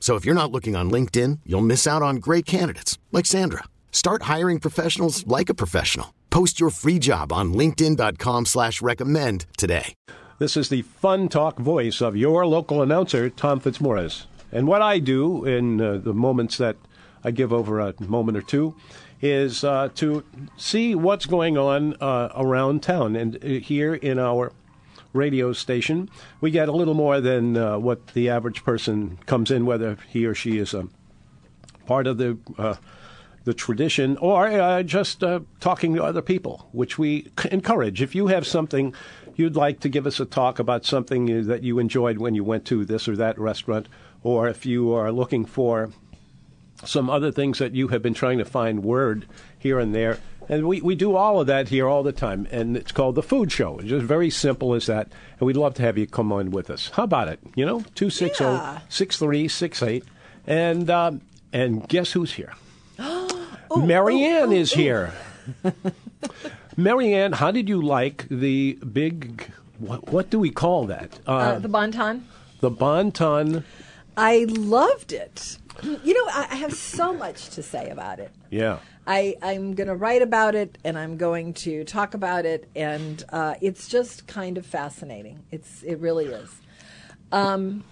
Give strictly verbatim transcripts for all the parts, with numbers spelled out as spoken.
So if you're not looking on LinkedIn, you'll miss out on great candidates like Sandra. Start hiring professionals like a professional. Post your free job on linkedin dot com slash recommend today. This is the Fun Talk voice of your local announcer, Tom Fitzmorris. And what I do in uh, the moments that I give over a moment or two is uh, to see what's going on uh, around town. And here in our radio station, we get a little more than uh, what the average person comes in, whether he or she is a part of the uh, the tradition or uh, just uh, talking to other people, which we c- encourage. If you have something you'd like to give us a talk about, something that you enjoyed when you went to this or that restaurant, or if you are looking for some other things that you have been trying to find word here and there. And we, we do all of that here all the time, and it's called The Food Show. It's just very simple as that, and we'd love to have you come on with us. How about it? You know, two six zero, six three six eight. And um, and guess who's here? ooh, Marianne ooh, ooh, is ooh. here. Marianne, how did you like the big, what, what do we call that? Uh, uh, the Bon Ton. The Bon Ton. I loved it. You know, I have so much to say about it. Yeah. I, I'm going to write about it, and I'm going to talk about it, and uh, it's just kind of fascinating. It's It really is. Um,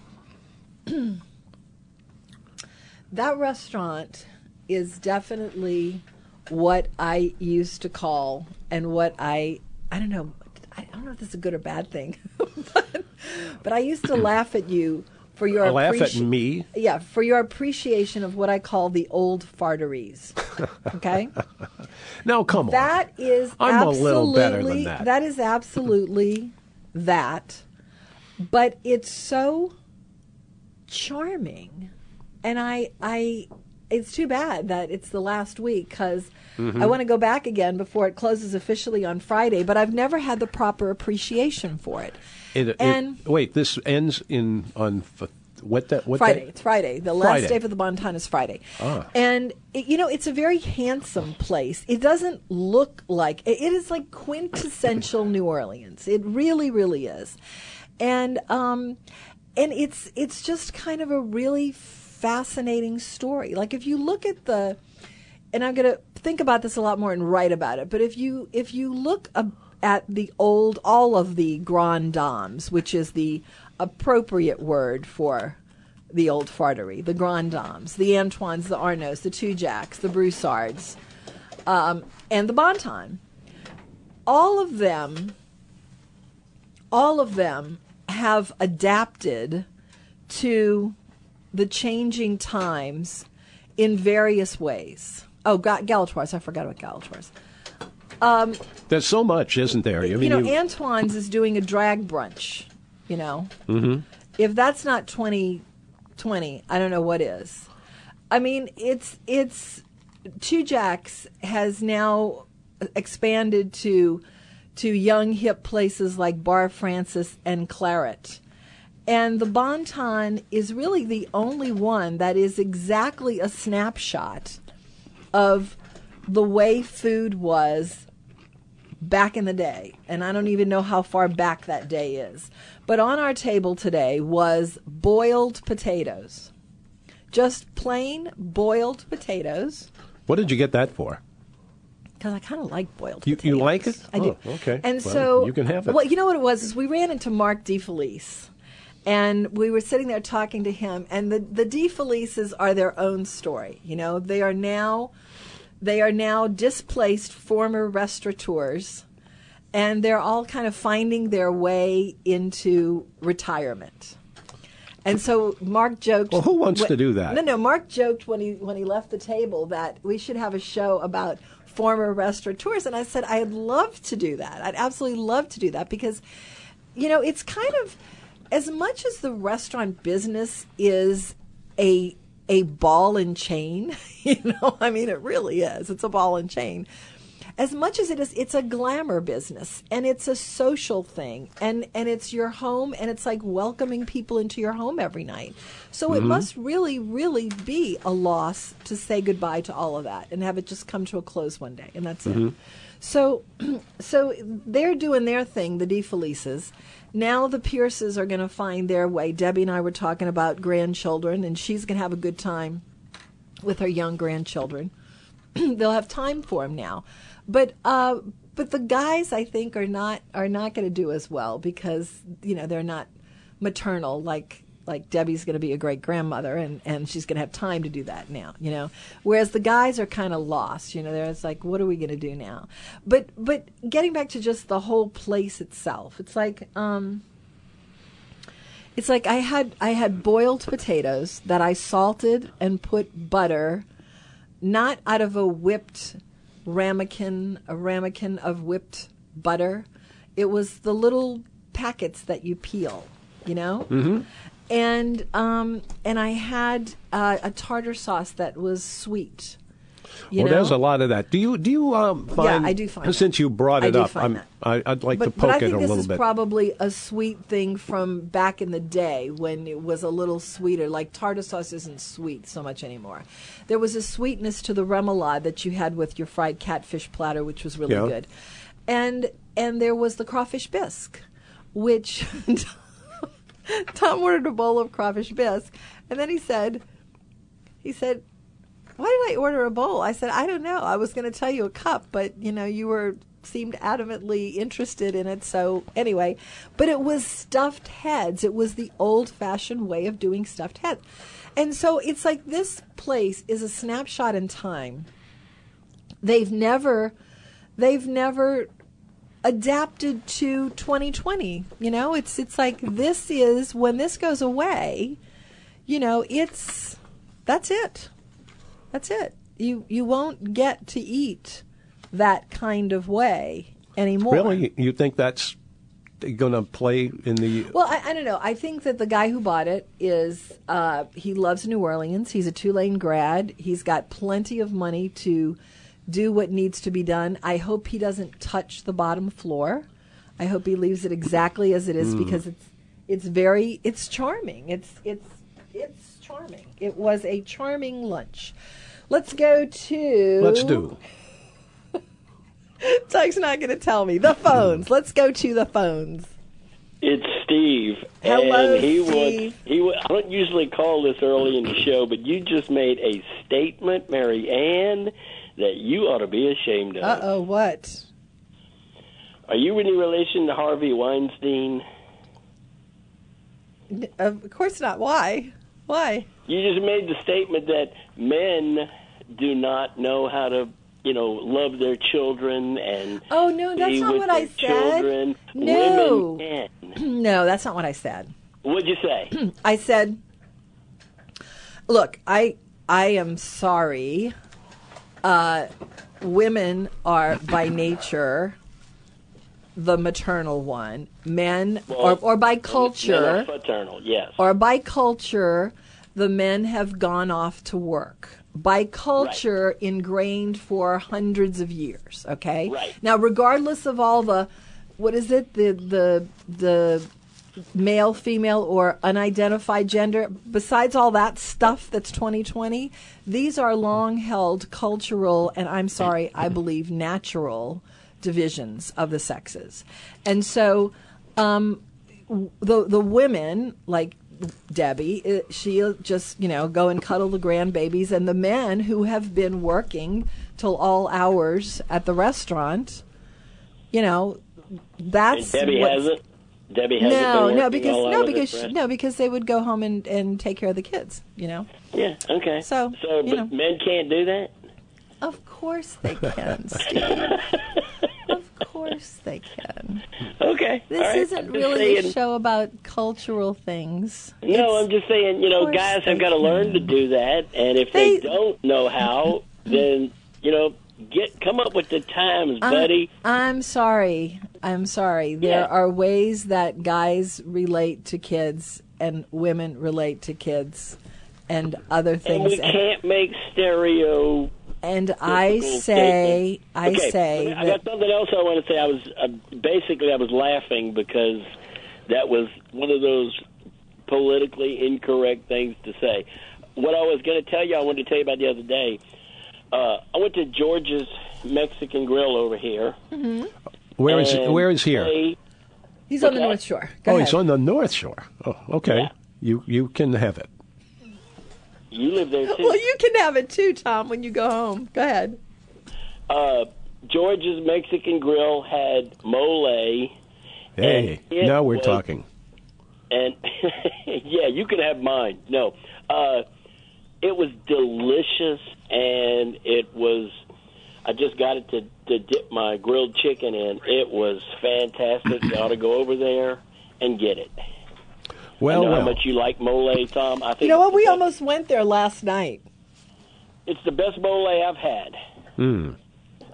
that restaurant is definitely what I used to call, and what I, I don't know, I don't know if this is a good or bad thing, but, but I used to laugh at you. For your laugh appreci- at me. Yeah, for your appreciation of what I call the old farteries. Okay? Now, come on. That is I'm a little better than that. That is absolutely that. But it's so charming. And I, I, it's too bad that it's the last week because mm-hmm. I want to go back again before it closes officially on Friday. But I've never had the proper appreciation for it. It, and it, wait, this ends in on what that what Friday. Day? It's Friday. The last Friday. Day for the Bon Ton is Friday. Ah. And it, you know, it's a very handsome place. It doesn't look like it, it is like quintessential New Orleans. It really, really is. And um, and it's it's just kind of a really fascinating story. Like if you look at the, and I'm going to think about this a lot more and write about it. But if you if you look a at the old, all of the grand dames, which is the appropriate word for the old fartery, the grand dames, the Antoine's, the Arnaud's, the Two Jacques, the Broussards, um, and the Bon Ton. All of them, all of them have adapted to the changing times in various ways. Oh, Galatoire's, I forgot about Galatoire's. Um, There's so much, isn't there? I mean, you know, you... Antoine's is doing a drag brunch, you know. Mm-hmm. If that's not twenty twenty, I don't know what is. I mean, it's it's Two Jacks has now expanded to to young hip places like Bar Francis and Claret. And the Bon Ton is really the only one that is exactly a snapshot of the way food was back in the day, and I don't even know how far back that day is. But on our table today was boiled potatoes. Just plain boiled potatoes. What did you get that for? Because I kind of like boiled you, potatoes. You like it? I do. Oh, okay. And well, so, you can have it. Well, you know what it was? Is we ran into Mark DeFelice, and we were sitting there talking to him, and the, the DeFelices are their own story. You know, they are now They are now displaced former restaurateurs, and they're all kind of finding their way into retirement. And so Mark joked. Well, who wants wh- to do that? No, no. Mark joked when he when he left the table that we should have a show about former restaurateurs, and I said I'd love to do that. I'd absolutely love to do that because, you know, it's kind of as much as the restaurant business is a a ball and chain. You know, I mean, it really is. It's a ball and chain. As much as it is, it's a glamour business, and it's a social thing, and, and it's your home, and it's like welcoming people into your home every night. So mm-hmm. it must really, really be a loss to say goodbye to all of that and have it just come to a close one day, and that's mm-hmm. it. So so they're doing their thing, the DeFelices. Now the Pierces are going to find their way. Debbie and I were talking about grandchildren, and she's going to have a good time with her young grandchildren. They'll have time for them now. But uh, but the guys, I think, are not are not going to do as well because, you know, they're not maternal like like Debbie's going to be a great grandmother and, and she's going to have time to do that now, you know, whereas the guys are kind of lost. You know, they're it's like, what are we going to do now? But but getting back to just the whole place itself, it's like um, it's like I had I had boiled potatoes that I salted and put butter, not out of a whipped Ramekin, a ramekin of whipped butter. It was the little packets that you peel, you know. Mm-hmm. And um, and I had uh, a tartar sauce that was sweet. You well, know? There's a lot of that. Do you do you um, find? Yeah, I do find. Since that. You brought it I up, I'm, I, I'd like but, to poke but I think it a this little is bit. Probably a sweet thing from back in the day when it was a little sweeter. Like tartar sauce isn't sweet so much anymore. There was a sweetness to the remoulade that you had with your fried catfish platter, which was really yeah. good, and and there was the crawfish bisque, which Tom ordered a bowl of crawfish bisque, and then he said, he said. Why did I order a bowl? I said, I don't know. I was going to tell you a cup, but, you know, you were seemed adamantly interested in it. So anyway, but it was stuffed heads. It was the old-fashioned way of doing stuffed heads. And so it's like this place is a snapshot in time. They've never they've never adapted to twenty twenty. You know, it's it's like this is when this goes away, you know, it's that's it. That's it. You you won't get to eat that kind of way anymore. Really? You think that's going to play in the... Well, I, I don't know. I think that the guy who bought it is, uh, he loves New Orleans. He's a Tulane grad. He's got plenty of money to do what needs to be done. I hope he doesn't touch the bottom floor. I hope he leaves it exactly as it is mm. because it's it's very, it's charming. It's, it's, it's charming. It was a charming lunch. Let's go to... Let's do. Doug's not going to tell me. The phones. Let's go to the phones. It's Steve. Hello, and he Steve. Would, he would, I don't usually call this early in the show, but you just made a statement, Mary Ann, that you ought to be ashamed of. Uh-oh, what? Are you in any relation to Harvey Weinstein? Of course not. Why? Why? You just made the statement that men do not know how to, you know, love their children and oh no, that's not what I said. No, women can. No, that's not what I said. What'd you say? I said, look, I I am sorry. Uh, women are by nature the maternal one. Men, well, or, or by culture, paternal, yes. Or by culture, the men have gone off to work. By culture, right. Ingrained for hundreds of years. Okay. Right. Now, regardless of all the, what is it, the the the male, female, or unidentified gender. Besides all that stuff, that's twenty twenty. These are long-held cultural, and I'm sorry, I believe natural divisions of the sexes. And so um, the the women, like Debbie, she'll just, you know, go and cuddle the grandbabies, and the men who have been working till all hours at the restaurant, you know, that's... And Debbie hasn't? Debbie hasn't no, been no, because, no, because she, no, because they would go home and, and take care of the kids, you know? Yeah, okay. So, so but know. Men can't do that? Of course they can, Steve. Of course they can. Okay. This right. isn't really saying. a show about cultural things. No, it's, I'm just saying, you know, guys have got to learn to do that. And if they, they don't know how, then, you know, get come up with the times, buddy. I'm, I'm sorry. I'm sorry. There yeah. are ways that guys relate to kids and women relate to kids and other things. And we can't make stereo... And I say, statement. I okay. say, I got something else I want to say. I was uh, basically I was laughing because that was one of those politically incorrect things to say. What I was going to tell you, I wanted to tell you about the other day. Uh, I went to George's Mexican Grill over here. Mm-hmm. Where is where is here? They, he's on the North Shore. Go oh, ahead. He's on the North Shore. Oh, okay. Yeah. You you can have it. You live there, too. Well, you can have it, too, Tom, when you go home. Go ahead. Uh, George's Mexican Grill had mole. Hey, now we're was, talking. And, yeah, you can have mine. No. Uh, it was delicious, and it was, I just got it to, to dip my grilled chicken in. It was fantastic. You ought to go over there and get it. Well, I know well. how much you like mole, Tom. I think you know what? We best. almost went there last night. It's the best mole I've had. Mm.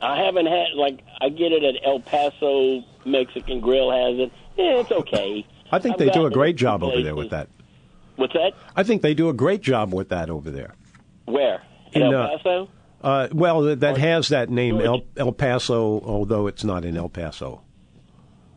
I haven't had, like, I get it at El Paso Mexican Grill has it. Yeah, it's okay. I think I've they do a great job places. over there with that. What's that? I think they do a great job with that over there. Where? In, in El Paso? Uh, uh, well, that or has that name, El, El Paso, although it's not in El Paso.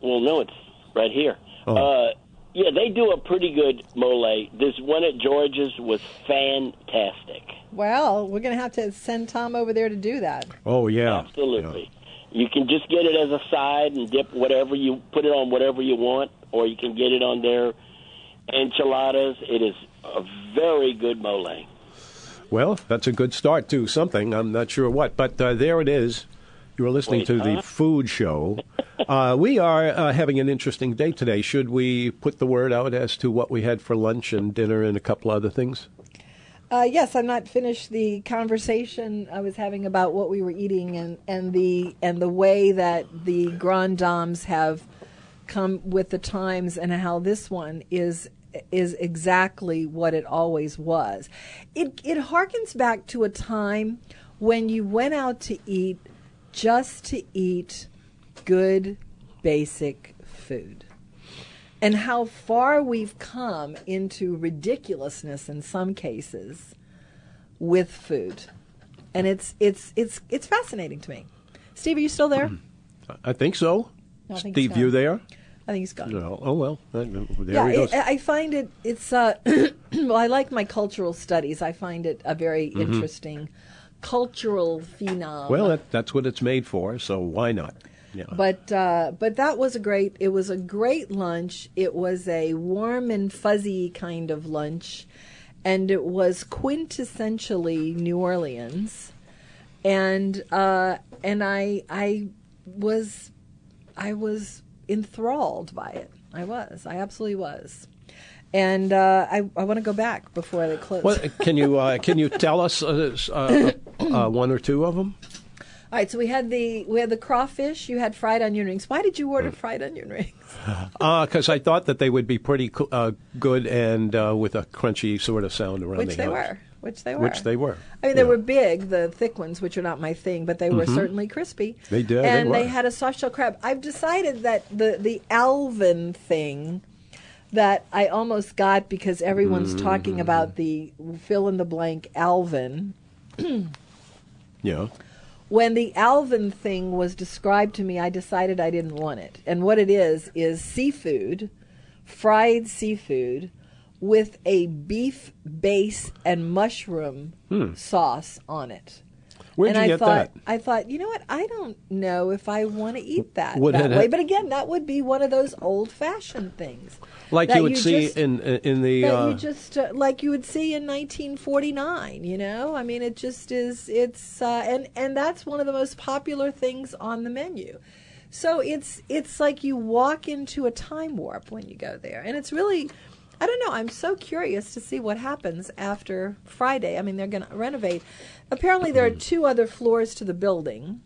Well, no, it's right here. Oh. Uh, Yeah, they do a pretty good mole. This one at George's was fantastic. Well, we're going to have to send Tom over there to do that. Oh, yeah. Absolutely. Yeah. You can just get it as a side and dip whatever you, put it on whatever you want, or you can get it on their enchiladas. It is a very good mole. Well, that's a good start to something. I'm not sure what, but uh, there it is. You are listening Wait, to huh? the Food Show. Uh, we are uh, having an interesting day today. Should we put the word out as to what we had for lunch and dinner and a couple other things? Uh, yes, I'm not finished the conversation I was having about what we were eating and, and the and the way that the Grand Dames have come with the times and how this one is is exactly what it always was. It it harkens back to a time when you went out to eat just to eat good, basic food. And how far we've come into ridiculousness in some cases with food. And it's it's it's it's fascinating to me. Steve, are you still there? I think so. No, I think Steve, you there? I think he's gone. No. Oh, well, there yeah, he goes. I, I find it, it's, uh, well, I like my cultural studies. I find it a very mm-hmm. interesting cultural phenom. Well, that, that's what it's made for, so why not? Yeah. But uh, but that was a great. It was a great lunch. It was a warm and fuzzy kind of lunch, and it was quintessentially New Orleans, and uh, and I I was I was enthralled by it. I was. I absolutely was. And uh, I, I want to go back before they close. Well, can you uh, can you tell us uh, uh, uh, one or two of them? All right. So we had the we had the crawfish. You had fried onion rings. Why did you order fried onion rings? Because uh, I thought that they would be pretty uh, good and uh, with a crunchy sort of sound around. Which the they house. were. Which they were. Which they were. I mean, they yeah. were big, the thick ones, which are not my thing, but they were mm-hmm. certainly crispy. They did. And they, they had a soft shell crab. I've decided that the the Alvin thing. That I almost got because everyone's mm-hmm. talking about the fill-in-the-blank Alvin. yeah. When the Alvin thing was described to me, I decided I didn't want it. And what it is is seafood, fried seafood, with a beef base and mushroom hmm. sauce on it. Where'd and you I get thought, that? I thought, you know what? I don't know if I want to eat that would that way. But again, that would be one of those old-fashioned things, like you would you see just, in in the that uh, you just uh, like you would see in nineteen forty-nine. You know, I mean, it just is. It's uh, and and that's one of the most popular things on the menu. So it's it's like you walk into a time warp when you go there, and it's really. I don't know. I'm so curious to see what happens after Friday. I mean, they're going to renovate. Apparently, there are two other floors to the building,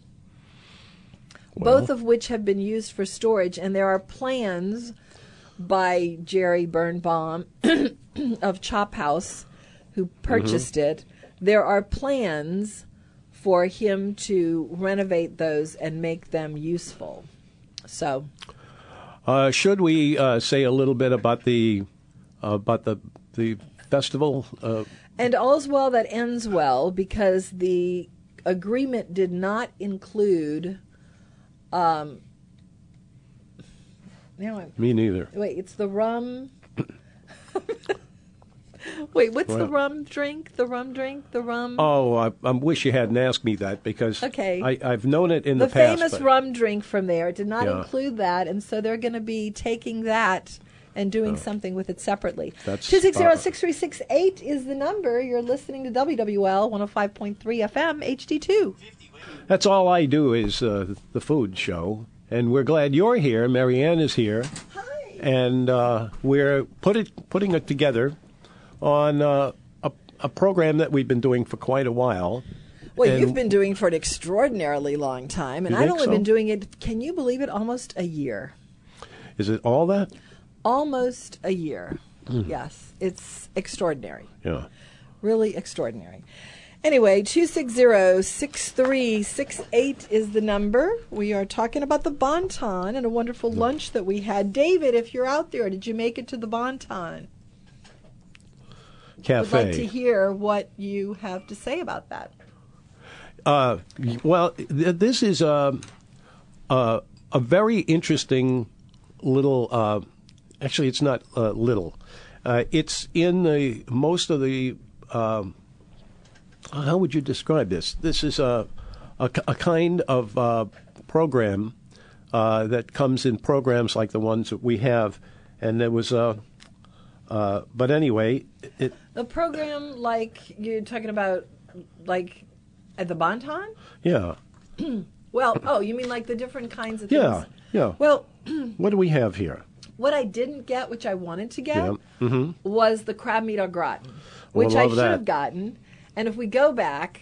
well, both of which have been used for storage. And there are plans by Jerry Birnbaum of Chop House, who purchased mm-hmm. it. There are plans for him to renovate those and make them useful. So, uh, should we uh, say a little bit about the uh, about the the festival? Uh, and all's well that ends well, because the agreement did not include. Um, now I'm, me neither. Wait, it's the rum. Wait, what's well, the rum drink? The rum drink? The rum? Oh, I, I wish you hadn't asked me that, because okay. I, I've known it in the, the past. The famous rum drink from there did not yeah. include that, and so they're going to be taking that and doing oh. something with it separately. two six zero, six three six eight is the number. You're listening to W W L one oh five point three F M H D two. That's all I do is uh, the food show, and we're glad you're here. Marianne is here. Hi. And uh, we're put it, putting it together on uh, a, a program that we've been doing for quite a while. Well, and you've been doing for an extraordinarily long time, and I've only so? been doing it, can you believe it, almost a year. Is it all that? Almost a year, mm. yes. It's extraordinary. Yeah. Really extraordinary. Anyway, two six zero, six three six eight is the number. We are talking about the Bon Ton and a wonderful mm. lunch that we had. David, if you're out there, did you make it to the Bon Ton? Cafe. I'd like to hear what you have to say about that. Uh, well, th- this is a, a, a very interesting little, uh, actually it's not uh, little. Uh, it's in the most of the, um, how would you describe this? This is a, a, a kind of uh, program uh, that comes in programs like the ones that we have. And there was a, uh, but anyway, it, a program like you're talking about, like at the Bon Ton? Yeah. Well, oh, you mean like the different kinds of yeah, things? Yeah, yeah. Well, what do we have here? What I didn't get, which I wanted to get, yeah. mm-hmm. was the crab meat au gratin, which well, I should that. have gotten. And if we go back,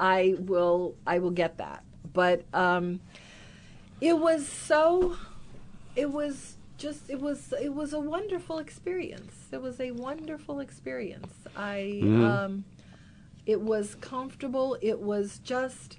I will, I will get that. But um, it was so, it was. Just it was it was a wonderful experience. It was a wonderful experience. I mm. um, it was comfortable. It was just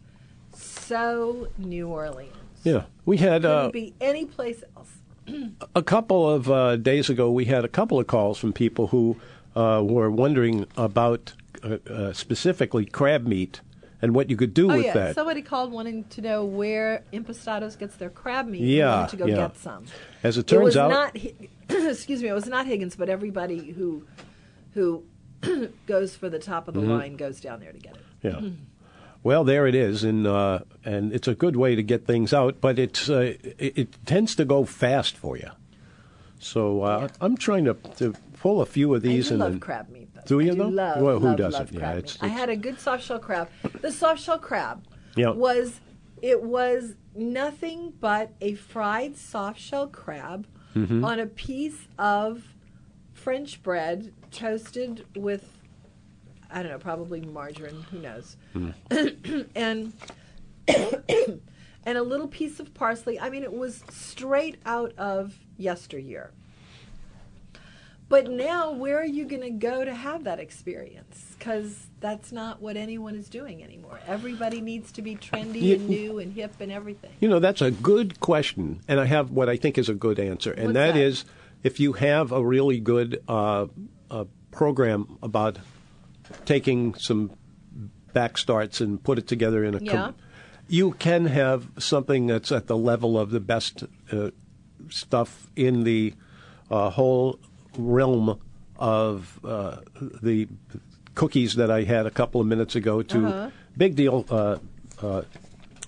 so New Orleans. Yeah, we had couldn't uh, be any place else. A couple of uh, days ago, we had a couple of calls from people who uh, were wondering about uh, uh, specifically crab meat and what you could do oh, with yeah. that. Somebody called wanting to know where Impastato's gets their crab meat. Yeah, to go yeah. get some. As it turns it was out, not, excuse me, it was not Higgins, but everybody who who goes for the top of the mm-hmm. line goes down there to get it. Yeah. Mm-hmm. Well, there it is, and uh, and it's a good way to get things out, but it's uh, it, it tends to go fast for you. So uh, yeah. I'm trying to, to pull a few of these. I do and love then, crab meat, though. Do you, I do though? Love, well, who love, doesn't? Love crab yeah, meat. It's, it's, I had a good soft-shell crab. The soft-shell crab yeah. was, it was nothing but a fried soft-shell crab mm-hmm. on a piece of French bread toasted with, I don't know, probably margarine, who knows, mm. and and a little piece of parsley. I mean, it was straight out of yesteryear. But now, where are you going to go to have that experience? Because that's not what anyone is doing anymore. Everybody needs to be trendy you, and new and hip and everything. You know, that's a good question, and I have what I think is a good answer, and that, that is if you have a really good uh, uh, program about taking some back starts and put it together in a yeah. com- you can have something that's at the level of the best uh, stuff in the uh, whole realm of uh, the cookies that I had a couple of minutes ago to uh-huh. big deal uh, uh,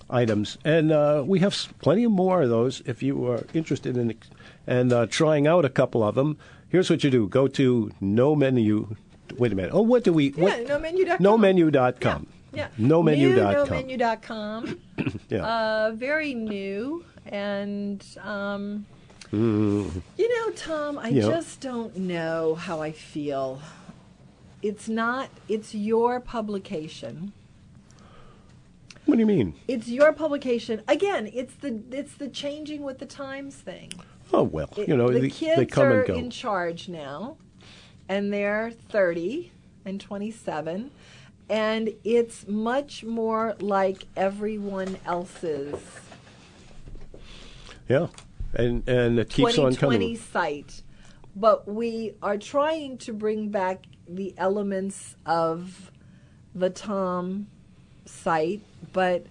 items. And uh, we have plenty more of those if you are interested in ex- and uh, trying out a couple of them. Here's what you do. Go to no menu. Wait a minute. Oh, what do we? Yeah, what? nomenu dot com. nomenu dot com. Yeah. yeah. nomenu dot com. New nomenu dot com. yeah. Uh, very new and... Um, Mm. You know, Tom, I yep. just don't know how I feel. It's not, it's your publication. What do you mean? It's your publication. Again, it's the it's the changing with the times thing. Oh, well, it, you know, the, the kids they come are and go. In charge now, and they're thirty and twenty-seven, and it's much more like everyone else's. Yeah, and, and it keeps on coming. twenty twenty site. But we are trying to bring back the elements of the Tom site, but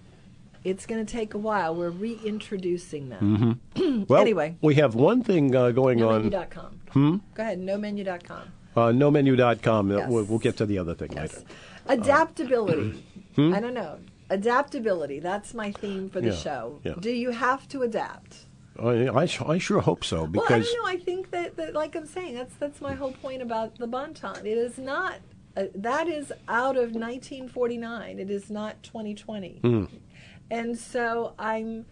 it's going to take a while. We're reintroducing them. Mm-hmm. Well, anyway, we have one thing uh, going no on. nomenu dot com. Hmm? Go ahead, no menu dot com. Uh, no menu dot com. Yes. We'll, we'll get to the other thing yes. later. Adaptability. Uh, I don't know. Adaptability. That's my theme for the yeah, show. Yeah. Do you have to adapt? I, I, I sure hope so. Because well, I don't know. I think that, that, like I'm saying, that's that's my whole point about the Bon Ton. It is not. Uh, that is out of nineteen forty-nine. It is not twenty twenty. Mm. And so I'm,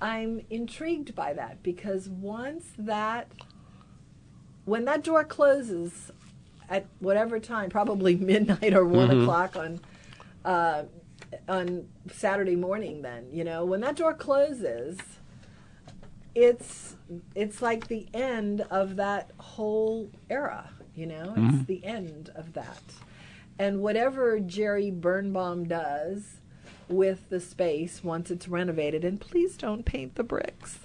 I'm intrigued by that, because once that, when that door closes at whatever time, probably midnight or one mm-hmm. o'clock on, uh, on Saturday morning, then you know when that door closes, it's it's like the end of that whole era. You know, it's mm-hmm. the end of that, and whatever Jerry Birnbaum does with the space once it's renovated, and please don't paint the bricks.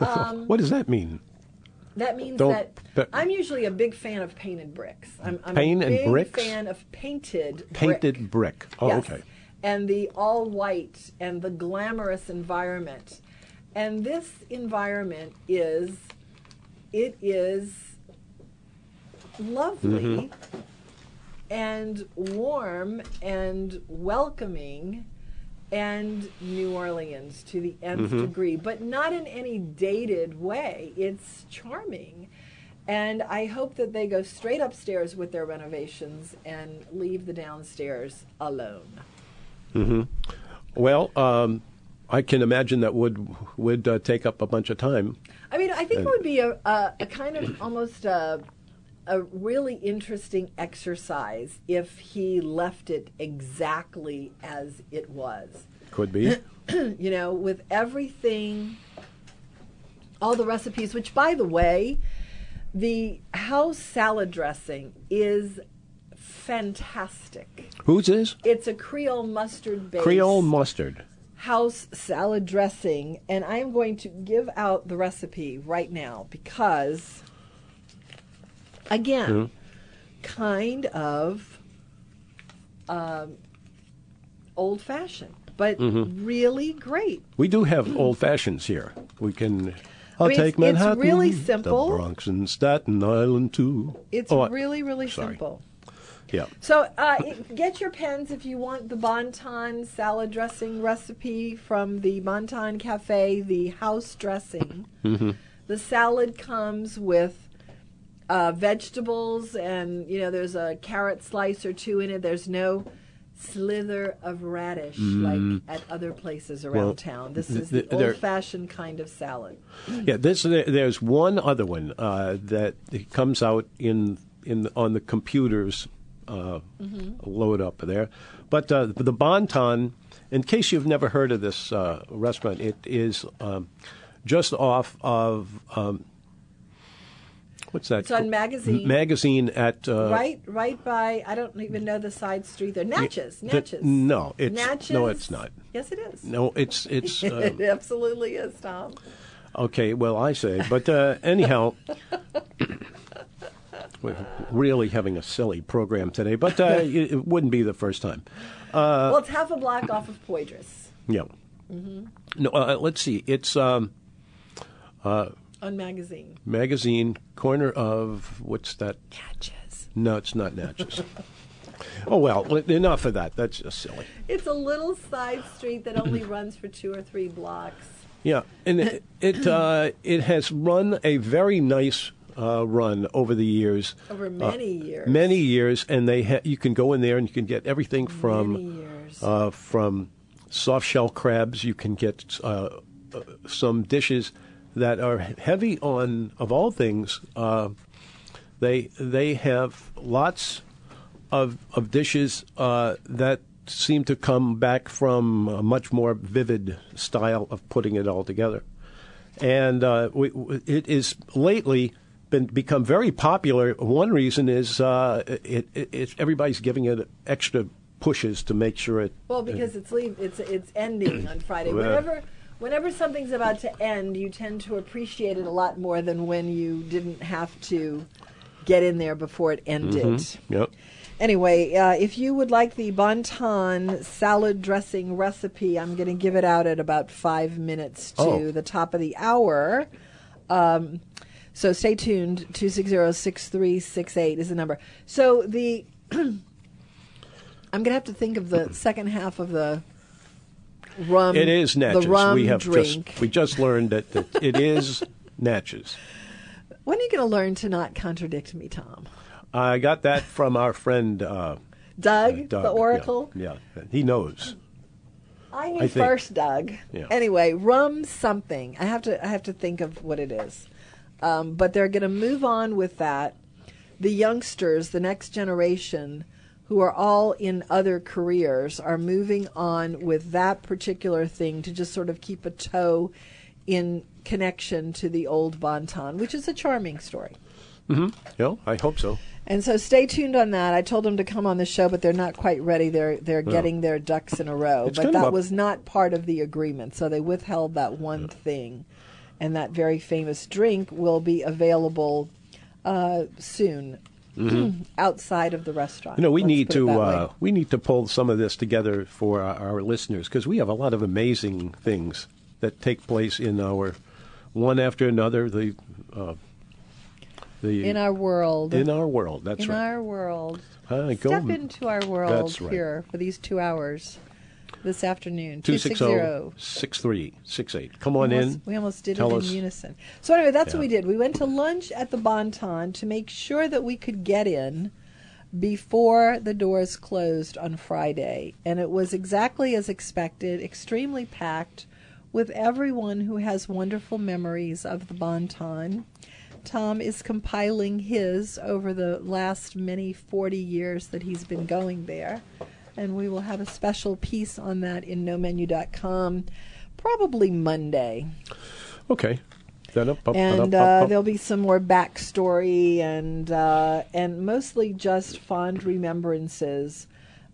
Um, what does that mean? That means don't, that but, I'm usually a big fan of painted bricks. I'm, I'm paint a big and bricks? fan of painted painted brick. brick. Oh, yes. Okay. And the all white and the glamorous environment, and this environment is it is lovely mm-hmm. and warm and welcoming. And New Orleans to the nth mm-hmm. degree, but not in any dated way. It's charming. And I hope that they go straight upstairs with their renovations and leave the downstairs alone. Mm-hmm. Well, um, I can imagine that would would uh, take up a bunch of time. I mean, I think and it would be a, a, a kind of almost a, a really interesting exercise if he left it exactly as it was. Could be. You know, with everything, all the recipes, which, by the way, the house salad dressing is fantastic. Whose is? It's a Creole mustard base. Creole mustard. House salad dressing. And I am going to give out the recipe right now because... Again, mm-hmm. kind of um, old-fashioned, but mm-hmm. really great. We do have mm-hmm. old-fashions here. We can, I'll I mean, take it's, Manhattan, it's really simple. The Bronx and Staten Island, too. It's oh, really, really sorry. simple. Yeah. So uh, get your pens if you want the Bon Ton salad dressing recipe from the Bon Ton Cafe, the house dressing. Mm-hmm. The salad comes with Uh, vegetables, and you know there's a carrot slice or two in it. There's no slither of radish mm. like at other places around well, town. This is the, the old-fashioned kind of salad. Yeah, this there's one other one uh, that comes out in in on the computer's uh, mm-hmm. load up there. But uh, the Bon Ton, in case you've never heard of this uh, restaurant, it is um, just off of. Um, What's that? It's on Magazine. Magazine at... Uh, right right by, I don't even know the side street there. Natchez. Natchez. The, no, it's, Natchez. No, it's not. Yes, it is. No, it's... it's um, it absolutely is, Tom. Okay, well, I say. But uh, anyhow, we're really having a silly program today, but uh, it wouldn't be the first time. Uh, well, it's half a block off of Poydras. Yeah. Mm-hmm. No, uh, let's see. It's... Um, uh, on Magazine. Magazine, corner of, what's that? Natchez. No, it's not Natchez. Oh, well, enough of that. That's just silly. It's a little side street that only runs for two or three blocks. Yeah, and it it, uh, it has run a very nice uh, run over the years. Over many uh, years. Many years, and they ha- you can go in there and you can get everything from, many years. Uh, from soft-shell crabs. You can get uh, uh, some dishes that are heavy on, of all things, uh, they they have lots of of dishes uh, that seem to come back from a much more vivid style of putting it all together. And uh, we, it is lately been become very popular. One reason is uh, it, it, it everybody's giving it extra pushes to make sure it. Well, because it, it's leave, it's it's ending on Friday. Well, whenever whenever something's about to end, you tend to appreciate it a lot more than when you didn't have to get in there before it ended. Mm-hmm. Yep. Anyway, uh, if you would like the Bon Ton salad dressing recipe, I'm going to give it out at about five minutes to oh. the top of the hour. Um, so stay tuned. two six zero, six three six eight is the number. So the I'm going to have to think of the second half of the rum. It is Natchez. The rum we have drink. Just, we just learned that, that it is Natchez. When are you going to learn to not contradict me, Tom? I got that from our friend uh, Doug, uh, Doug, the Oracle. Yeah, yeah. He knows. I knew I first, Doug. Yeah. Anyway, rum something. I have to. I have to think of what it is. Um, but they're going to move on with that. The youngsters, the next generation, who are all in other careers, are moving on with that particular thing to just sort of keep a toe in connection to the old Bon Ton, which is a charming story. Mm-hmm. Yeah, I hope so. And so stay tuned on that. I told them to come on the show, but they're not quite ready. They're they're no. getting their ducks in a row. It's but that a... was not part of the agreement, so they withheld that one yeah. thing. And that very famous drink will be available uh, soon mm-hmm. outside of the restaurant. You know, we Let's need to uh, we need to pull some of this together for our, our listeners, because we have a lot of amazing things that take place in our one after another. The uh, The, in our world. In our world, that's in right. In our world. Uh, Step go, into our world right. here for these two hours this afternoon. two six zero, six three six eight. Come on we almost, in. We almost did Tell it in us. unison. So anyway, that's yeah. what we did. We went to lunch at the Bon Ton to make sure that we could get in before the doors closed on Friday. And it was exactly as expected, extremely packed, with everyone who has wonderful memories of the Bon Ton. Tom is compiling his over the last many forty years that he's been going there. And we will have a special piece on that in no menu dot com probably Monday. Okay. And uh, there'll be some more backstory and, uh, and mostly just fond remembrances,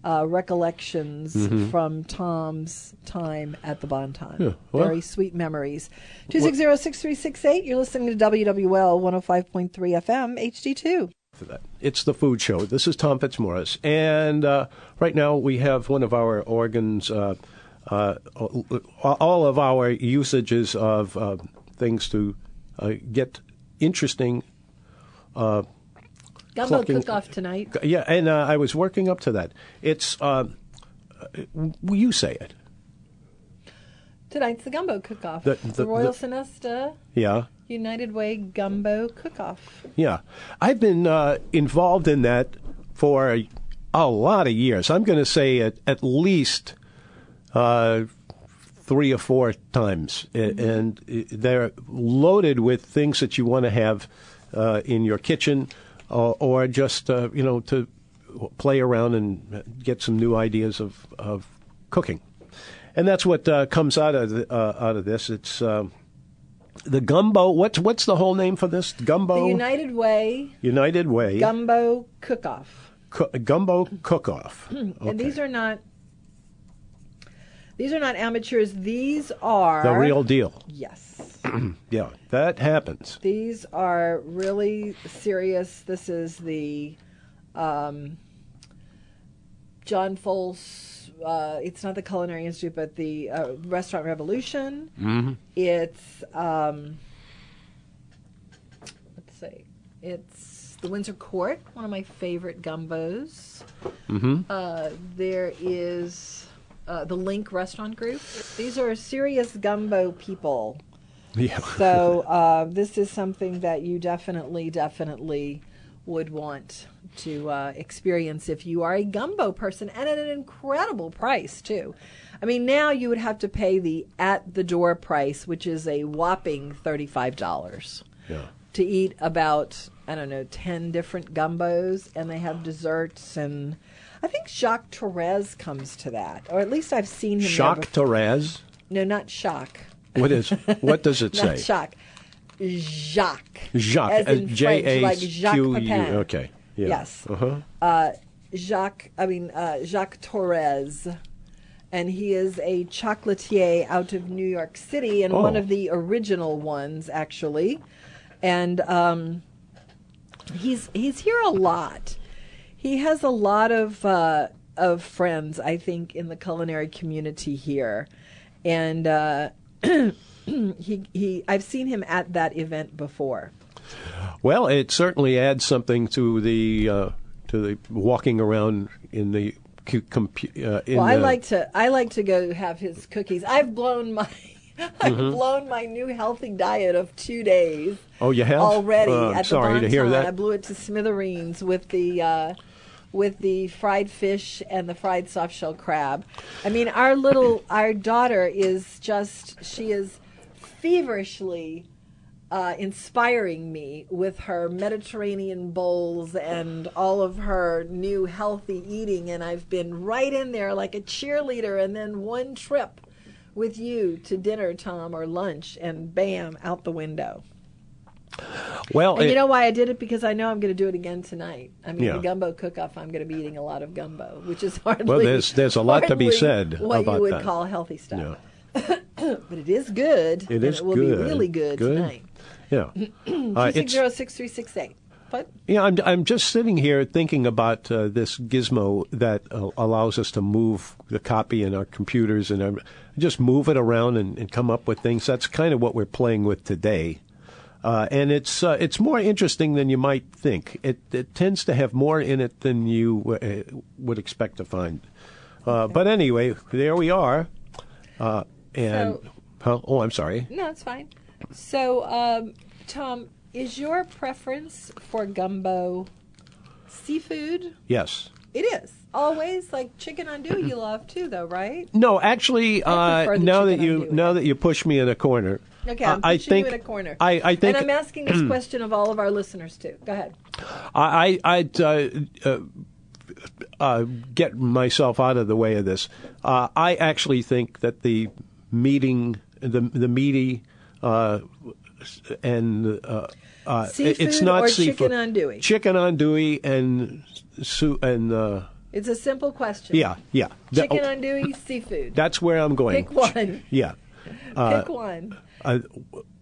uh, recollections mm-hmm. from Tom's time at the Bon Ton. Yeah, well, very sweet memories. two six zero, six three six eight. You're listening to W W L one oh five point three F M H D two. For that. It's the Food Show. This is Tom Fitzmorris. And uh, right now we have one of our organs, uh, uh, all of our usages of uh, things to uh, get interesting uh Gumbo cook-off tonight. Yeah, and uh, I was working up to that. It's, uh, you say it. Tonight's the gumbo cook-off. The, the, the Royal the, Sinesta yeah. United Way gumbo cook-off. Yeah. I've been uh, involved in that for a, a lot of years. I'm going to say at, at least uh, three or four times. Mm-hmm. And they're loaded with things that you want to have uh, in your kitchen. Or, or just, uh, you know, to play around and get some new ideas of, of cooking. And that's what uh, comes out of the, uh, out of this. It's uh, the gumbo. What's, what's the whole name for this? Gumbo? The United Way. United Way. Gumbo Cook-Off. Co- gumbo Cook-Off. Okay. And these are not... These are not amateurs. These are... The real deal. Yes. Yeah, that happens. These are really serious. This is the um, John Folson... Uh, it's not the Culinary Institute, but the uh, Restaurant Revolution. Mm-hmm. It's... Um, let's see. It's the Windsor Court, one of my favorite gumbos. Mm-hmm. Uh, there is... Uh, the Link Restaurant Group. These are serious gumbo people. Yeah. So uh, this is something that you definitely, definitely would want to uh, experience if you are a gumbo person, and at an incredible price, too. I mean, now you would have to pay the at-the-door price, which is a whopping thirty-five dollars yeah. to eat about, I don't know, ten different gumbos, and they have desserts, and I think Jacques Torres comes to that, or at least I've seen him. Jacques Torres? No, not Jacques. What is? What does it say? Not Jacques. Jacques. Jacques. As in J A C Q U E. Like Jacques Pepin. Okay. Yeah. Yes. Uh-huh. Uh, Jacques, I mean, uh, Jacques Torres. And he is a chocolatier out of New York City, and oh. one of the original ones, actually. And um, he's he's here a lot. He has a lot of uh, of friends, I think, in the culinary community here. And uh, he he I've seen him at that event before. Well, it certainly adds something to the uh, to the walking around in the comp- uh, in Well, I the... like to I like to go have his cookies. I've blown my I've mm-hmm. blown my new healthy diet of two days. Oh, you have already. Uh, at sorry the Bon Ton. To hear that. I blew it to smithereens with the. Uh, with the fried fish and the fried soft shell crab. I mean, our little, our daughter is just, she is feverishly uh, inspiring me with her Mediterranean bowls and all of her new healthy eating. And I've been right in there like a cheerleader. And then one trip with you to dinner, Tom, or lunch, and bam, out the window. Well, and it, you know why I did it? Because I know I'm going to do it again tonight. I mean, yeah. the gumbo cook-off, I'm going to be eating a lot of gumbo, which is hardly well. There's there's a lot to be said what about you would that. Call healthy stuff, yeah. But it is good. It is and it will good. Be really good, good. Tonight. Yeah, two six zero six three six eight. What? Yeah, I'm I'm just sitting here thinking about uh, this gizmo that uh, allows us to move the copy in our computers and our, just move it around and, and come up with things. That's kind of what we're playing with today. Uh, and it's uh, it's more interesting than you might think. It, it tends to have more in it than you uh, would expect to find. Uh, okay. But anyway, there we are. Uh, and so, huh? Oh, I'm sorry. No, it's fine. So, um, Tom, is your preference for gumbo seafood? Yes. It is. Always, like chicken andouille you love too, though, right? No, actually, uh, now that you now that you push me in a corner. Okay, I'm pushing I think, you in a corner. I, I think, and I'm asking this question of all of our listeners, too. Go ahead. I, I'd uh, uh, uh, get myself out of the way of this. Uh, I actually think that the meating, the, the meaty, uh, and uh, uh, it's not or seafood. Chicken andouille. Chicken andouille and... Su- and uh, it's a simple question. Yeah, yeah. Chicken the, oh, andouille, seafood. That's where I'm going. Pick one. Yeah. Uh, Pick one. I,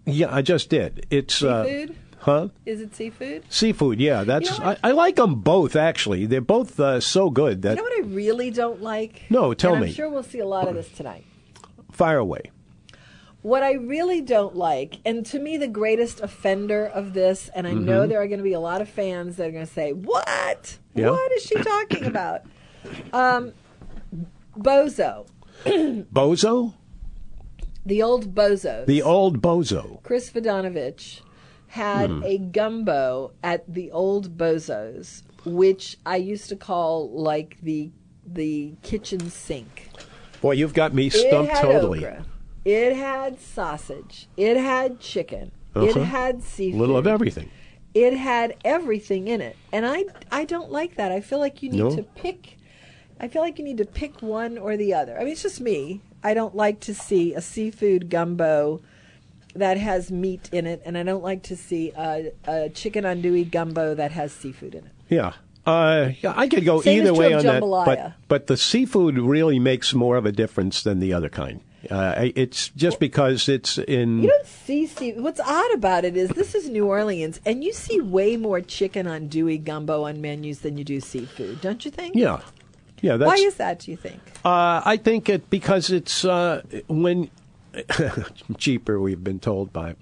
yeah, I just did. It's seafood? Uh, huh? Is it seafood? Seafood, yeah. That's you know I, I like them both, actually. They're both uh, so good. That, you know what I really don't like? No, tell and me. I'm sure we'll see a lot of this tonight. Fire away. What I really don't like, and to me the greatest offender of this, and I mm-hmm. know there are going to be a lot of fans that are going to say, what? Yeah. What is she talking about? Um, Bozo. Bozo? The old Bozo's. The old Bozo. Chris Vodanovich had mm. a gumbo at the old Bozo's, which I used to call like the the kitchen sink. Boy, you've got me stumped totally. Okra. It had sausage. It had chicken. Uh-huh. It had seafood. A little of everything. It had everything in it, and I I don't like that. I feel like you need no. to pick. I feel like you need to pick one or the other. I mean, it's just me. I don't like to see a seafood gumbo that has meat in it, and I don't like to see a, a chicken andouille gumbo that has seafood in it. Yeah, uh, yeah I could go Same either way on jambalaya. That, but, but the seafood really makes more of a difference than the other kind. Uh, it's just because it's in... You don't see seafood. What's odd about it is this is New Orleans, and you see way more chicken andouille gumbo on menus than you do seafood, don't you think? Yeah. Yeah, that's, why is that, do you think? Uh, I think it because it's uh, when cheaper. We've been told by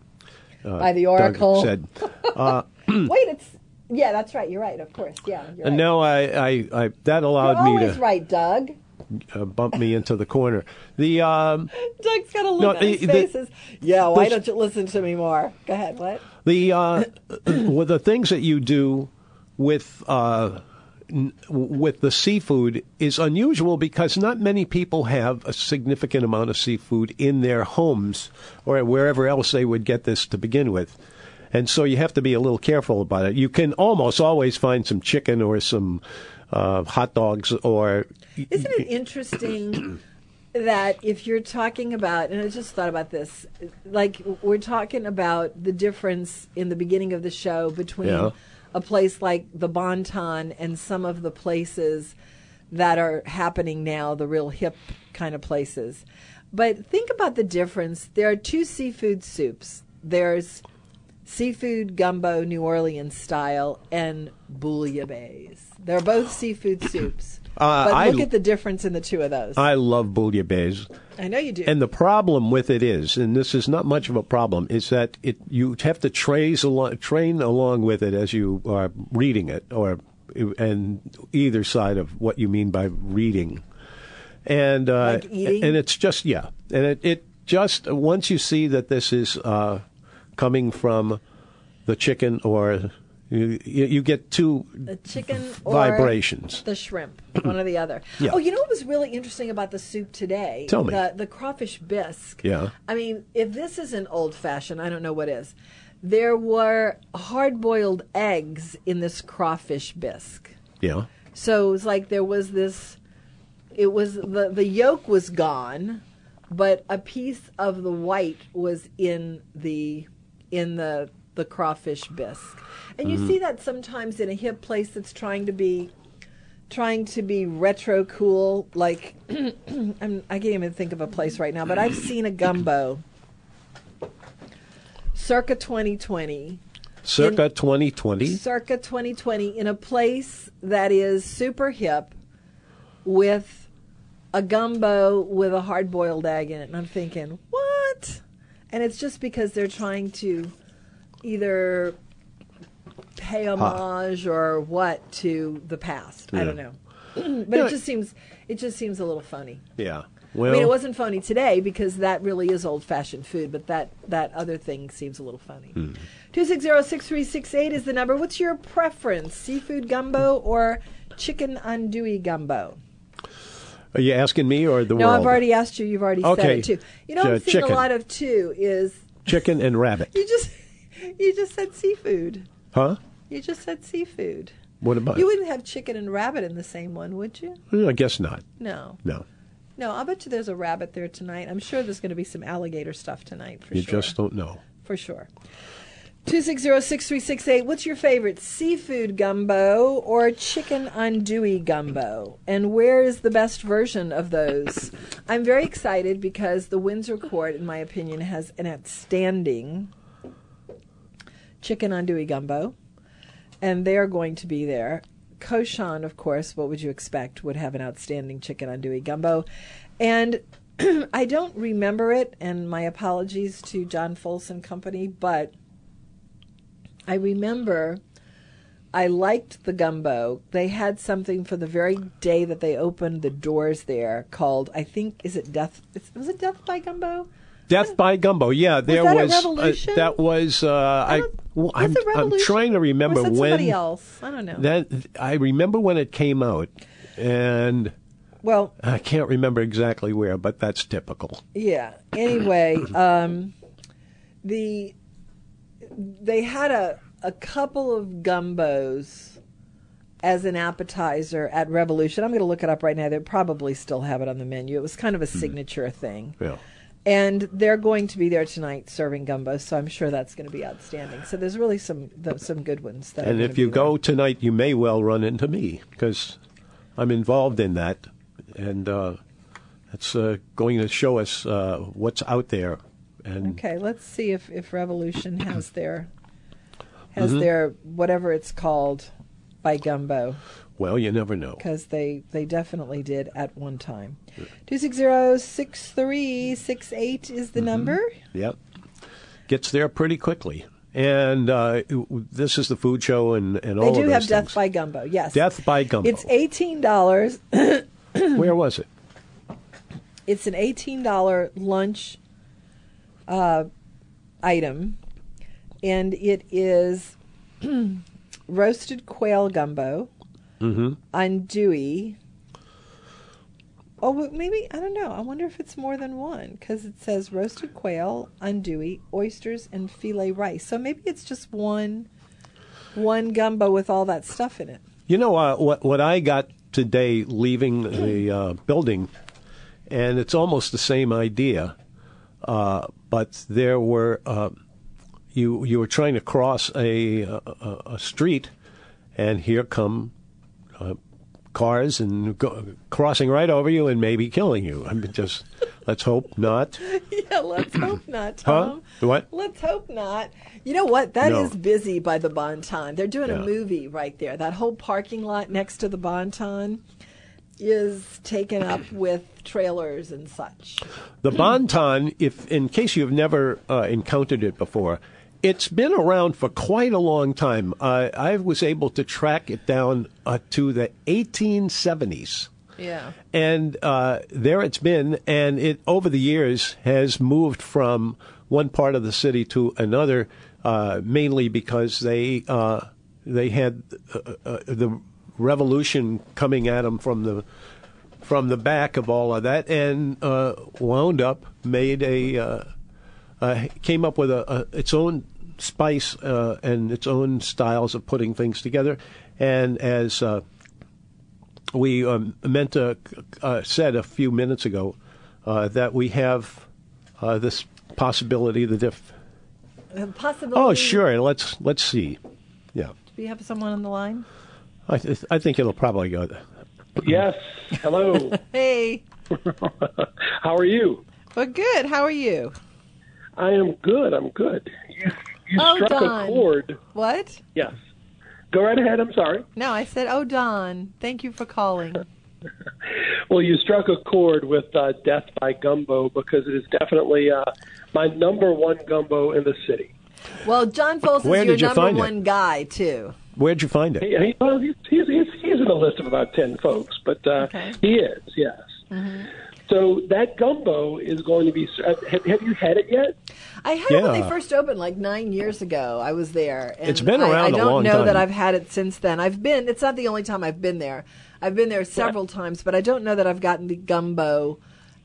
uh, by the Oracle. Doug said, uh, "Wait, it's yeah, that's right. You're right, of course. Yeah." You're and right. No, I, I, I that allowed you're me always to right, Doug. Uh, bump me into the corner. The um, Doug's got a look no, at his the, faces. The, yeah, why the, don't you listen to me more? Go ahead. What the uh, well, the things that you do with. Uh, with the seafood is unusual because not many people have a significant amount of seafood in their homes or wherever else they would get this to begin with. And so you have to be a little careful about it. You can almost always find some chicken or some uh, hot dogs or... Isn't it interesting that if you're talking about, and I just thought about this, like we're talking about the difference in the beginning of the show between yeah. a place like the Bon Ton and some of the places that are happening now, the real hip kind of places. But think about the difference. There are two seafood soups. There's... seafood gumbo, New Orleans style, and bouillabaisse. They're both seafood soups. Uh, but I, look at the difference in the two of those. I love bouillabaisse. I know you do. And the problem with it is, and this is not much of a problem, is that it you have to trace along, train along with it as you are reading it, or and either side of what you mean by reading. And uh, like eating? And it's just, yeah. And it, it just, once you see that this is... Uh, coming from the chicken or you, you get two the chicken vibrations. Or the shrimp, one or the other. Yeah. Oh, you know what was really interesting about the soup today? Tell me. The, the crawfish bisque. Yeah. I mean, if this isn't old-fashioned, I don't know what is. There were hard-boiled eggs in this crawfish bisque. Yeah. So it was like there was this, it was, the, the yolk was gone, but a piece of the white was in the... in the, the crawfish bisque. And you mm. see that sometimes in a hip place that's trying to be trying to be retro cool. Like, I'm, I can't even think of a place right now, but I've seen a gumbo circa twenty twenty. Circa in, twenty twenty? Circa twenty twenty in a place that is super hip with a gumbo with a hard-boiled egg in it. And I'm thinking, what? And it's just because they're trying to either pay homage huh. or what to the past. Yeah. I don't know. But yeah. it just seems it just seems a little phony. Yeah. Well, I mean, it wasn't phony today because that really is old-fashioned food, but that, that other thing seems a little phony. Hmm. two six zero, six three six eight is the number. What's your preference, seafood gumbo or chicken andouille gumbo? Are you asking me or the no, world? No, I've already asked you. You've already okay. said it, too. You know, uh, I've seen chicken. a lot of, too, is... chicken and rabbit. You just you just said seafood. Huh? You just said seafood. What about you? You wouldn't have chicken and rabbit in the same one, would you? I guess not. No. No. No, I'll bet you there's a rabbit there tonight. I'm sure there's going to be some alligator stuff tonight, for you sure. You just don't know. For sure. two six zero, six three six eight, what's your favorite, seafood gumbo or chicken andouille gumbo? And where is the best version of those? I'm very excited because the Windsor Court, in my opinion, has an outstanding chicken andouille gumbo, and they're going to be there. Cochon, of course, what would you expect, would have an outstanding chicken andouille gumbo. And I don't remember it, and my apologies to John Folson Company, but... I remember I liked the gumbo. They had something for the very day that they opened the doors there called, I think, is it Death? Was it Death by Gumbo? Death by Gumbo, yeah. There was that was, a revolution? Uh, that was, uh, I, well, I'm, was I'm trying to remember when. Somebody else? I don't know. That, I remember when it came out, and well, I can't remember exactly where, but that's typical. Yeah. Anyway, um, the... they had a, a couple of gumbos as an appetizer at Revolution. I'm going to look it up right now. They probably still have it on the menu. It was kind of a signature mm. thing. Yeah. And they're going to be there tonight serving gumbo, so I'm sure that's going to be outstanding. So there's really some th- some good ones. That and if you go there. tonight, you may well run into me because I'm involved in that. And uh, it's uh, going to show us uh, what's out there. And okay, let's see if, if Revolution has their has mm-hmm. their whatever it's called by gumbo. Well, you never know. Because they, they definitely did at one time. two six zero, six three six eight is the mm-hmm. number. Yep. Gets there pretty quickly. And uh, this is the food show and, and all of those They do have things. Death by Gumbo, yes. Death by Gumbo. It's eighteen dollars. Where was it? It's an eighteen dollars lunch Uh, item, and it is roasted quail gumbo, mm-hmm. andouille. Oh, maybe, I don't know. I wonder if it's more than one, because it says roasted quail, andouille, oysters, and filet rice. So maybe it's just one one gumbo with all that stuff in it. You know, uh, what what I got today leaving the uh, building, and it's almost the same idea, uh, but there were, uh, you you were trying to cross a, a, a street, and here come uh, cars and go, crossing right over you and maybe killing you. I mean, just let's hope not. Yeah, let's hope not, Tom. Huh? What? Let's hope not. You know what? That no. is busy by the Bon Ton. They're doing yeah. a movie right there. That whole parking lot next to the Bon Ton is taken up with trailers and such. The Bon Ton, if in case you've never uh, encountered it before, it's been around for quite a long time. Uh, I was able to track it down uh, to the eighteen seventies. Yeah. And uh, there it's been, and it over the years has moved from one part of the city to another, uh, mainly because they uh, they had uh, uh, the revolution coming at them from the from the back of all of that, and uh, wound up made a. Uh, Uh, came up with a, a, its own spice uh, and its own styles of putting things together. And as uh, we um, meant to, uh, said a few minutes ago, uh, that we have uh, this possibility, the diff. Uh, possibility. Oh, sure. Let's let's see. Yeah. Do we have someone on the line? I th- I think it'll probably go there. Yes. Hello. Hey. How are you? Well, good. How are you? I am good. I'm good. You, you oh, struck Don. a chord. What? Yes. Go right ahead. I'm sorry. No, I said, oh, Don, thank you for calling. Well, you struck a chord with uh, Death by Gumbo, because it is definitely uh, my number one gumbo in the city. Well, John Folson is your you number one it? guy, too. Where'd you find it? He, he, well, he's, he's, he's in a list of about ten folks, but uh, okay. he is, yes. Mm-hmm. So that gumbo is going to be – have you had it yet? I had yeah. it when they first opened like nine years ago. I was there. And it's been around I, I a long time. I don't know that I've had it since then. I've been – it's not the only time I've been there. I've been there several yeah. times, but I don't know that I've gotten the gumbo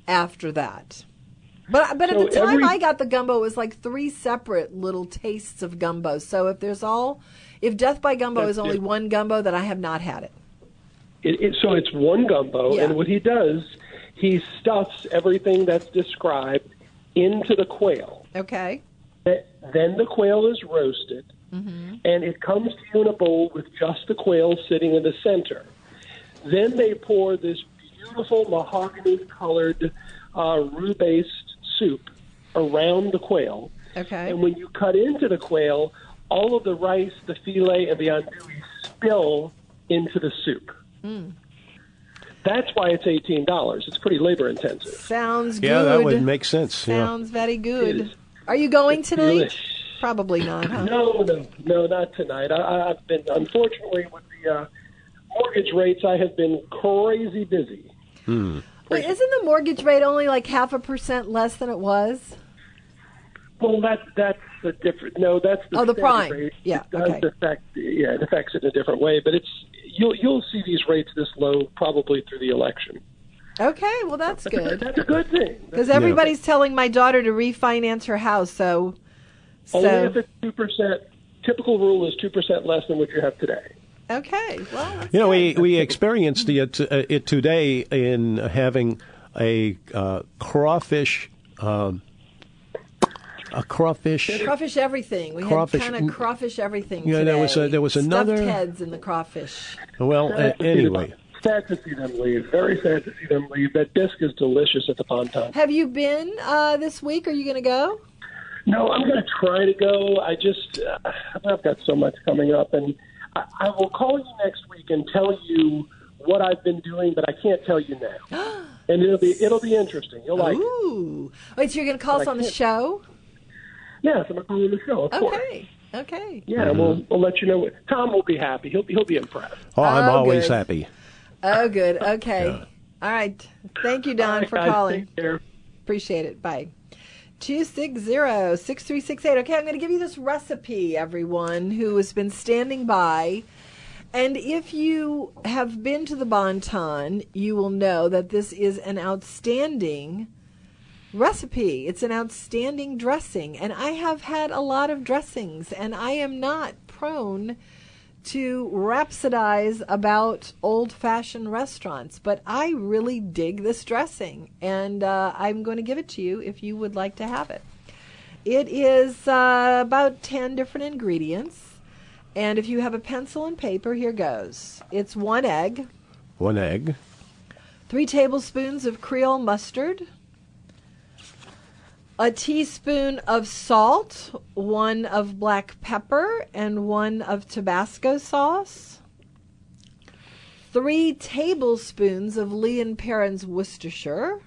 after that. But but so at the time every, I got the gumbo, it was like three separate little tastes of gumbo. So if there's all – if Death by Gumbo is only it. one gumbo, then I have not had it. it, it so it's one gumbo, yeah. and what he does – he stuffs everything that's described into the quail. Okay. Then the quail is roasted, mm-hmm. and it comes to you in a bowl with just the quail sitting in the center. Then they pour this beautiful mahogany-colored uh, roux-based soup around the quail. Okay. And when you cut into the quail, all of the rice, the filet, and the andouille spill into the soup. Mm. That's why it's eighteen dollars. It's pretty labor intensive. Sounds good. Yeah, that would make sense. Sounds yeah. very good. Are you going tonight? Delish. Probably not, huh? No, no, no, not tonight. I, I've been, unfortunately, with the uh, mortgage rates, I have been crazy busy. Hmm. Wait, isn't the mortgage rate only like half a percent less than it was? Well, that, that's the different. No, that's the oh, the prime. Rate. Yeah, it does okay. affect, yeah, it affects it in a different way, but it's. You'll you'll see these rates this low probably through the election. Okay, well that's, that's good. A, that's a good thing. Because everybody's yeah. telling my daughter to refinance her house, so, so. Only if it's two percent. Typical rule is two percent less than what you have today. Okay, well. That's you know, good. we we experienced it uh, it today in having a uh, crawfish. Um, A crawfish. Crawfish everything. We crawfish. had kind of crawfish everything yeah, today. There was, a, there was Stuffed another. Stuffed heads in the crawfish. Well, uh, anyway. Sad to see them leave. Very sad to see them leave. That bisque is delicious at the Bon Ton. Have you been uh, this week? Are you going to go? No, I'm going to try to go. I just, uh, I've got so much coming up. And I, I will call you next week and tell you what I've been doing, but I can't tell you now. And it'll be it'll be interesting. You'll like Ooh. it. Wait, so you're going to call but us on the show? Yes, I'm going to the show, of okay. course. Okay, okay. Yeah, mm-hmm. we'll, we'll let you know. Tom will be happy. He'll be, he'll be impressed. Oh, I'm oh, always good. happy. Oh, good. Okay. Yeah. All right. Thank you, Don, right, for guys, calling. Take care. Appreciate it. Bye. two six zero, six three six eight. Okay, I'm going to give you this recipe, everyone, who has been standing by. And if you have been to the Bon Ton, you will know that this is an outstanding recipe. It's an outstanding dressing. And I have had a lot of dressings, and I am not prone to rhapsodize about old-fashioned restaurants, but I really dig this dressing, and uh, I'm going to give it to you if you would like to have it. It is uh, about ten different ingredients, and if you have a pencil and paper, here goes. It's one egg. One egg. Three tablespoons of Creole mustard. A teaspoon of salt, one of black pepper, and one of Tabasco sauce. Three tablespoons of Lee and Perrin's Worcestershire.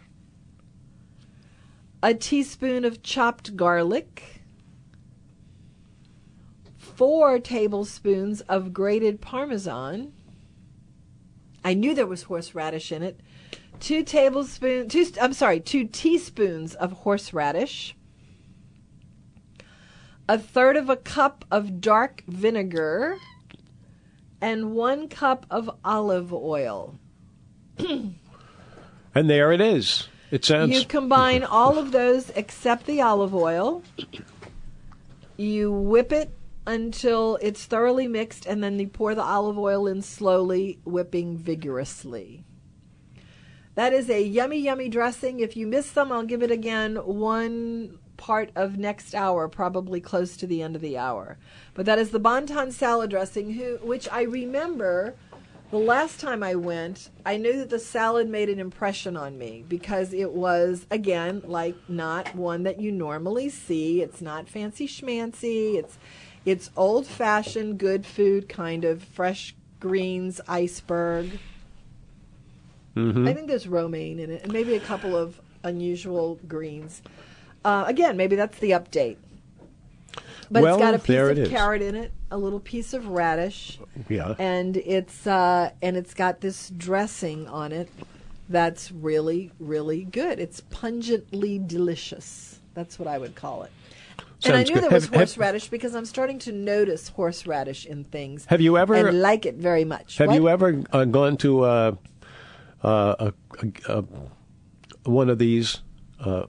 A teaspoon of chopped garlic. Four tablespoons of grated Parmesan. I knew there was horseradish in it. Two tablespoons, two, I'm sorry, two teaspoons of horseradish, a third of a cup of dark vinegar, and one cup of olive oil. And there it is. It sounds. You combine all of those except the olive oil. You whip it until it's thoroughly mixed, and then you pour the olive oil in slowly, whipping vigorously. That is a yummy, yummy dressing. If you miss some, I'll give it again one part of next hour, probably close to the end of the hour. But that is the Bon Ton salad dressing, who, which I remember the last time I went, I knew that the salad made an impression on me because it was, again, like not one that you normally see. It's not fancy schmancy. It's, it's old-fashioned, good food, kind of fresh greens, iceberg. Mm-hmm. I think there's romaine in it, and maybe a couple of unusual greens. Uh, again, maybe that's the update. But well, it's got a piece of is. carrot in it, a little piece of radish, yeah, and it's uh, and it's got this dressing on it that's really, really good. It's pungently delicious. That's what I would call it. Sounds and I knew good. there was have, horseradish have, because I'm starting to notice horseradish in things. Have you ever and like it very much? Have what? you ever uh, gone to? Uh, Uh, a, a, a, one of these uh,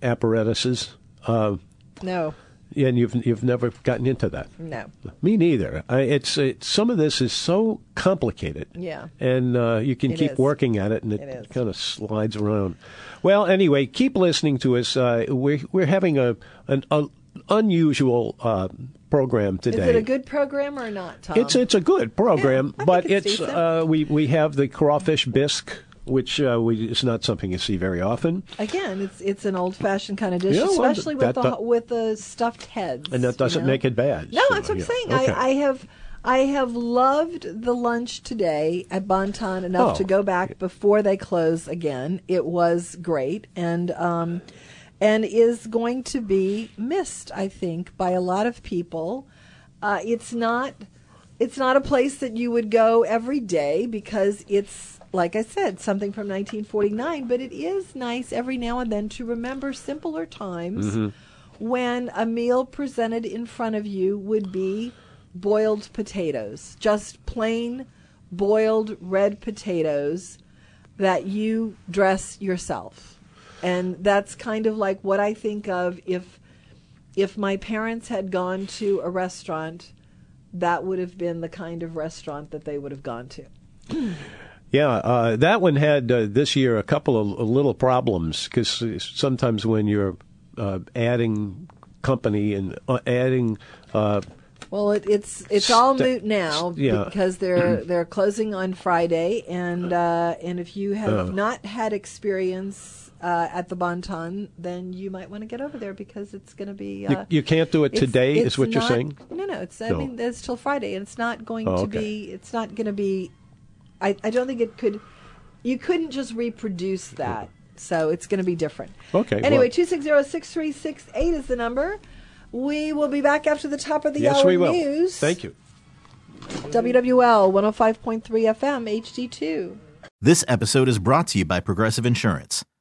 apparatuses. Uh, no. And you've you've never gotten into that. No. Me neither. I, it's it, some of this is so complicated. Yeah. And uh, you can it keep is. working at it, and it, it kind of slides around. Well, anyway, keep listening to us. Uh, we're we're having a an a unusual. Uh, program today. Is it a good program or not, Tom? It's it's a good program, yeah, but it's, it's uh, we we have the crawfish bisque, which uh, we it's not something you see very often. Again, it's it's an old-fashioned kind of dish, yeah, well, especially that, with the that, with the stuffed heads. And that doesn't you know? make it bad. No, so, that's what yeah. I'm saying. Okay. I, I have I have loved the lunch today at Bon Ton enough oh. to go back before they close again. It was great, and. Um, And is going to be missed, I think, by a lot of people. Uh, it's not, it's not a place that you would go every day because it's, like I said, something from nineteen forty-nine. But it is nice every now and then to remember simpler times mm-hmm. when a meal presented in front of you would be boiled potatoes, just plain boiled red potatoes that you dress yourself. And that's kind of like what I think of if if my parents had gone to a restaurant, that would have been the kind of restaurant that they would have gone to. Yeah, uh, that one had uh, this year a couple of little problems because sometimes when you're uh, adding company and uh, adding... Uh, well, it, it's it's all moot now yeah. because they're they're closing on Friday. And, uh, and if you have uh. not had experience... Uh, at the Bon Ton, then you might want to get over there because it's going to be... Uh, you, you can't do it today, it's, it's is what not, you're saying? No, no. It's, I no. mean, it's till Friday, and it's not going oh, to okay. be... It's not going to be... I, I don't think it could... You couldn't just reproduce that, so it's going to be different. Okay. Anyway, well. two six zero, six three six eight is the number. We will be back after the top of the yes, hour we will. news. Thank you. W W L one oh five point three F M H D two. This episode is brought to you by Progressive Insurance.